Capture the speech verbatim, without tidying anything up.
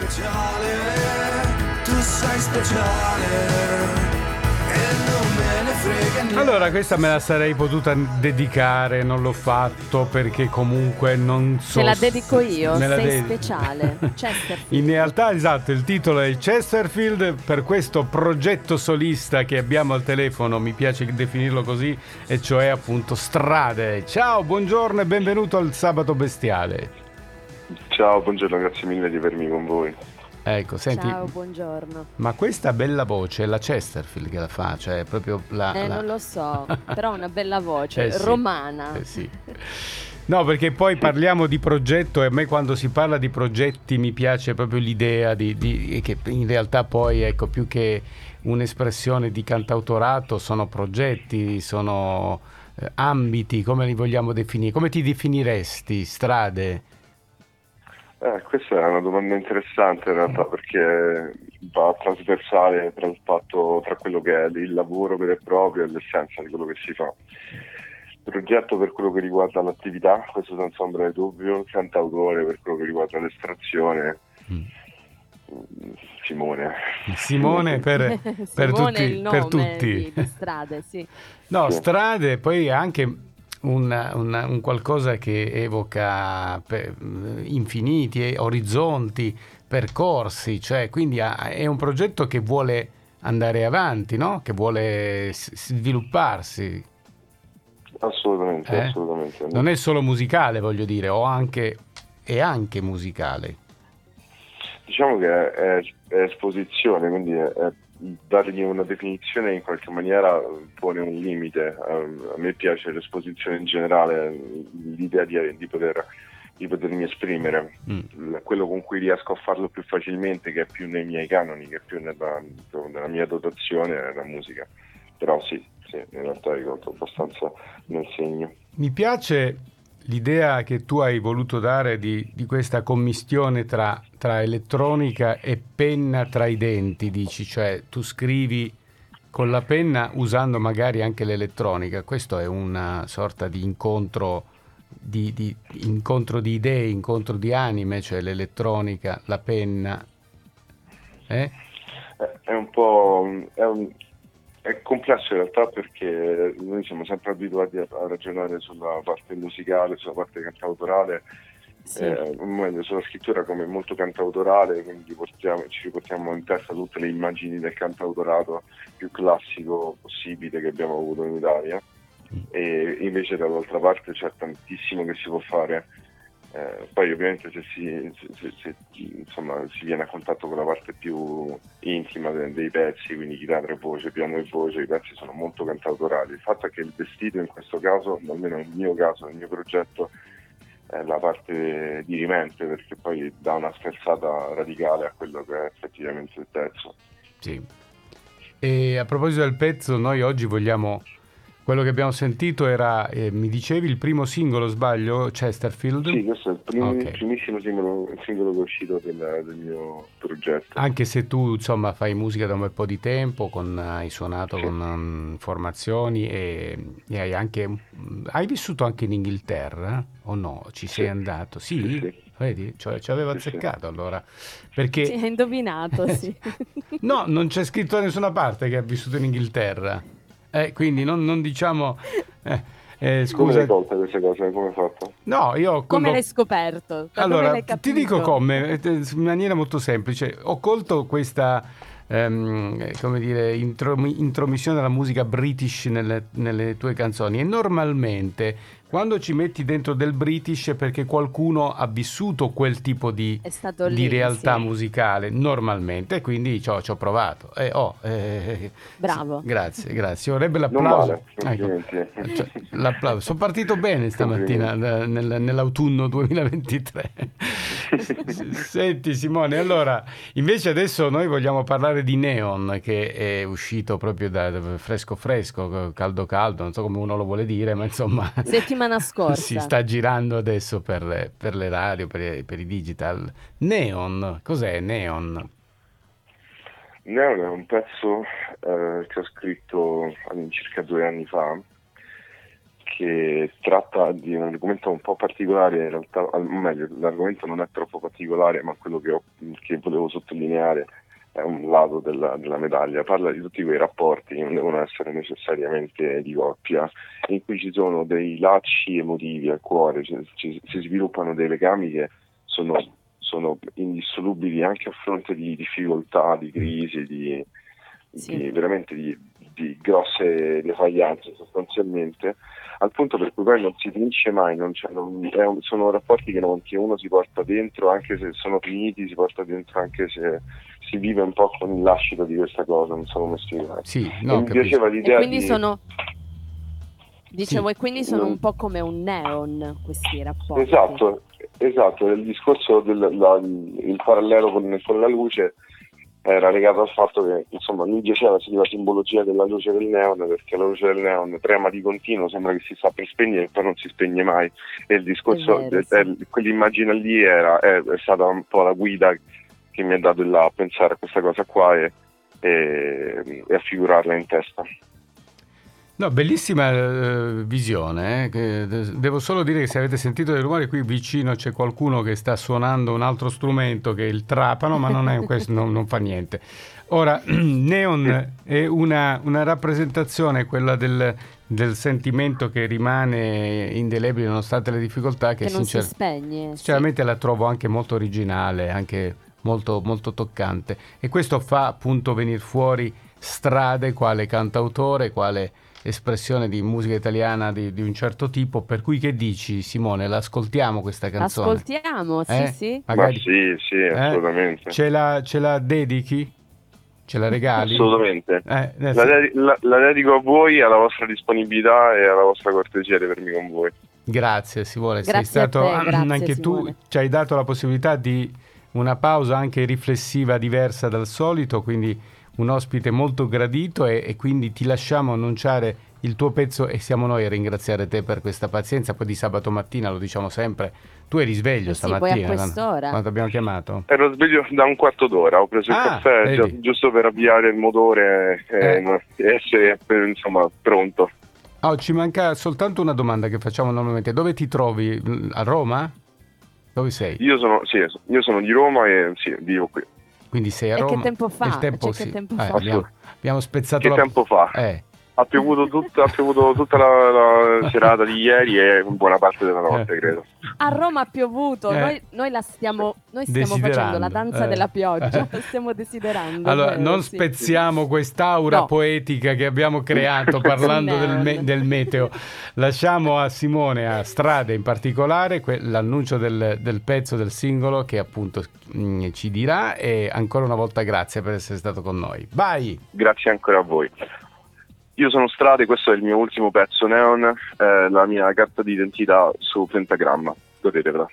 speciale, tu sei speciale. Allora, questa me la sarei potuta dedicare, non l'ho fatto perché comunque non so. Me la dedico io, sei dedico. Speciale. Chesterfield. In realtà, esatto, il titolo è Chesterfield, per questo progetto solista che abbiamo al telefono, mi piace definirlo così, e cioè appunto Strade. Ciao, buongiorno e benvenuto al Sabato Bestiale. Ciao, buongiorno, grazie mille di avermi con voi. Ecco, senti, ciao, buongiorno. Ma questa bella voce è la Chesterfield che la fa, cioè proprio la... Eh, la... non lo so, però ha una bella voce, eh sì, romana. Eh sì. No, perché poi parliamo di progetto e a me quando si parla di progetti mi piace proprio l'idea di, di che in realtà poi, ecco, più che un'espressione di cantautorato sono progetti, sono eh, ambiti, come li vogliamo definire? Come ti definiresti, Strade? Eh, questa è una domanda interessante in realtà, perché va trasversale tra il fatto, tra quello che è il lavoro vero e proprio e l'essenza di quello che si fa. Il progetto per quello che riguarda l'attività, questo senza ombra di dubbio, cantautore per quello che riguarda l'estrazione, mm. Simone. Simone per, per Simone tutti, il nome per tutti. Di, di Strade, sì. No, sì. Strade poi anche... Una, una, un qualcosa che evoca per, infiniti, orizzonti, percorsi, cioè quindi ha, è un progetto che vuole andare avanti, no? Che vuole s- svilupparsi. Assolutamente, eh? assolutamente. Non è solo musicale, voglio dire, o anche è anche musicale. Diciamo che è, è esposizione, quindi è, è... dargli una definizione in qualche maniera pone un limite. A me piace l'esposizione in generale, l'idea di, di, poter, di potermi esprimere, mm. quello con cui riesco a farlo più facilmente, che è più nei miei canoni, che è più nella, nella mia dotazione, è la musica. Però sì, sì, in realtà è abbastanza nel segno. Mi piace l'idea che tu hai voluto dare di, di questa commistione tra, tra elettronica e penna tra i denti, dici, cioè tu scrivi con la penna usando magari anche l'elettronica, questo è una sorta di incontro di, di, incontro di idee, incontro di anime, cioè l'elettronica, la penna. Eh? È un po'... È un... È complesso in realtà, perché noi siamo sempre abituati a ragionare sulla parte musicale, sulla parte cantautorale, sì. eh, sulla scrittura come molto cantautorale, quindi portiamo, ci portiamo in testa tutte le immagini del cantautorato più classico possibile che abbiamo avuto in Italia, e invece dall'altra parte c'è tantissimo che si può fare. Eh, poi ovviamente se si, se, se, insomma, si viene a contatto con la parte più intima dei, dei pezzi, quindi chitarra e voce, piano e voce, i pezzi sono molto cantautorali. Il fatto è che il vestito in questo caso, almeno nel mio caso, nel mio progetto, è la parte dirimente, perché poi dà una sferzata radicale a quello che è effettivamente il pezzo. Sì. E a proposito del pezzo, noi oggi vogliamo... Quello che abbiamo sentito era, eh, mi dicevi, il primo singolo, sbaglio, Chesterfield? Sì, questo è il primi, okay. primissimo singolo, singolo che è uscito del, del mio progetto. Anche se tu, insomma, fai musica da un bel po' di tempo, con, hai suonato sì. con um, formazioni e, e hai anche... Hai vissuto anche in Inghilterra, o no? Ci sei sì. andato? Sì? Sì, sì. Vedi? Cioè, ci aveva azzeccato, sì. allora. Perché... Ci hai indovinato, sì. No, non c'è scritto da nessuna parte che ha vissuto in Inghilterra. Eh, quindi non, non diciamo eh, eh, scusa. Come l'hai colta questa cosa? Come hai fatto? No, io come l'ho... l'hai scoperto? Da allora l'hai ti dico come, in maniera molto semplice. Ho colto questa ehm, come dire introm- intromissione della musica British nelle, nelle tue canzoni, e normalmente quando ci metti dentro del British è perché qualcuno ha vissuto quel tipo di, lì, di realtà sì. musicale, normalmente, quindi ci ho, ci ho provato. Eh, oh, eh, Bravo. Sì, grazie, grazie. Vorrebbe l'applauso. Vale, ecco, cioè, l'applauso. Sono partito bene stamattina nel, nell'autunno duemilaventitré. Senti Simone, allora, invece adesso noi vogliamo parlare di Neon, che è uscito proprio da fresco fresco, caldo caldo, non so come uno lo vuole dire, ma insomma... Settim- scorsa. Si sta girando adesso per, per le radio, per, per i digital. Neon, cos'è Neon? Neon è un pezzo eh, che ho scritto all'incirca due anni fa, perché tratta di un argomento un po' particolare, in realtà, o meglio, l'argomento non è troppo particolare, ma quello che, ho, che volevo sottolineare è un lato della, della medaglia. Parla di tutti quei rapporti che non devono essere necessariamente di coppia, in cui ci sono dei lacci emotivi al cuore, cioè, ci, si sviluppano dei legami che sono, sono indissolubili anche a fronte di difficoltà, di crisi, di, sì. di veramente di, di grosse defaglianze sostanzialmente, al punto per cui poi non si finisce mai, non c'è, non, è un, sono rapporti che, non, che uno si porta dentro anche se sono finiti, si porta dentro anche se si vive un po' con il lascito di questa cosa, non so come spiegare. Sì, no, mi piaceva l'idea e quindi di... sono... Dicevo, sì. E quindi sono un po' come un neon questi rapporti. Esatto, esatto. Il discorso del la, il parallelo con, con la luce era legato al fatto che, insomma, mi piaceva la simbologia della luce del neon, perché la luce del neon trema di continuo, sembra che si sta per spegnere, poi non si spegne mai. E il discorso, vero, sì. eh, quell'immagine lì era è, è stata un po' la guida che mi ha dato là a pensare a questa cosa qua e, e, e a figurarla in testa. No, bellissima eh, visione, eh. Devo solo dire che se avete sentito dei rumori qui vicino c'è qualcuno che sta suonando un altro strumento che è il trapano, ma non, è questo, non, non fa niente. Ora, Neon è una, una rappresentazione, quella del, del sentimento che rimane indelebile nonostante le difficoltà, che, che non sincer- si spegne. Sinceramente sì. La trovo anche molto originale, anche molto, molto toccante, e questo fa appunto venire fuori Strade quale cantautore, quale espressione di musica italiana di, di un certo tipo, per cui che dici, Simone, l'ascoltiamo questa canzone? Ascoltiamo, eh? sì, sì. Magari... Ma sì, sì, eh? assolutamente. Ce la, ce la dedichi? Ce la regali? Assolutamente. Eh, la, ded- la, la dedico a voi, alla vostra disponibilità e alla vostra cortesia di avermi con voi. Grazie, Simone. Grazie. Sei stato a te, grazie, anche Simone. Tu ci hai dato la possibilità di una pausa anche riflessiva, diversa dal solito, quindi un ospite molto gradito, e, e quindi ti lasciamo annunciare il tuo pezzo, e siamo noi a ringraziare te per questa pazienza. Poi di sabato mattina, lo diciamo sempre, tu eri sveglio eh stamattina, sì, poi a quest'ora. Quando abbiamo chiamato? Ero sveglio da un quarto d'ora, ho preso ah, il caffè gi- giusto per avviare il motore e eh. essere insomma pronto. Oh, ci manca soltanto una domanda che facciamo normalmente: dove ti trovi? A Roma? Dove sei? Io sono, sì, io sono di Roma e sì, vivo qui. Quindi sei a Roma. E che tempo fa? Il tempo, cioè, sì. Che tempo eh, fa? Abbiamo, abbiamo spezzato. Che la... tempo fa? Eh. Ha piovuto tutta, ha piovuto tutta la, la serata di ieri e buona parte della notte, eh. credo. A Roma ha piovuto. Eh. Noi, noi la stiamo, noi stiamo facendo la danza eh. della pioggia. Eh. Stiamo desiderando. Allora, vero, non sì. spezziamo quest'aura no. poetica che abbiamo creato parlando del, me, del meteo. Lasciamo a Simone, a Strade in particolare, que- l'annuncio del, del pezzo, del singolo che appunto mh, ci dirà. E ancora una volta grazie per essere stato con noi. Vai! Grazie ancora a voi. Io sono Strade, questo è il mio ultimo pezzo Neon, eh, la mia carta d'identità su Pentagramma, godetevela.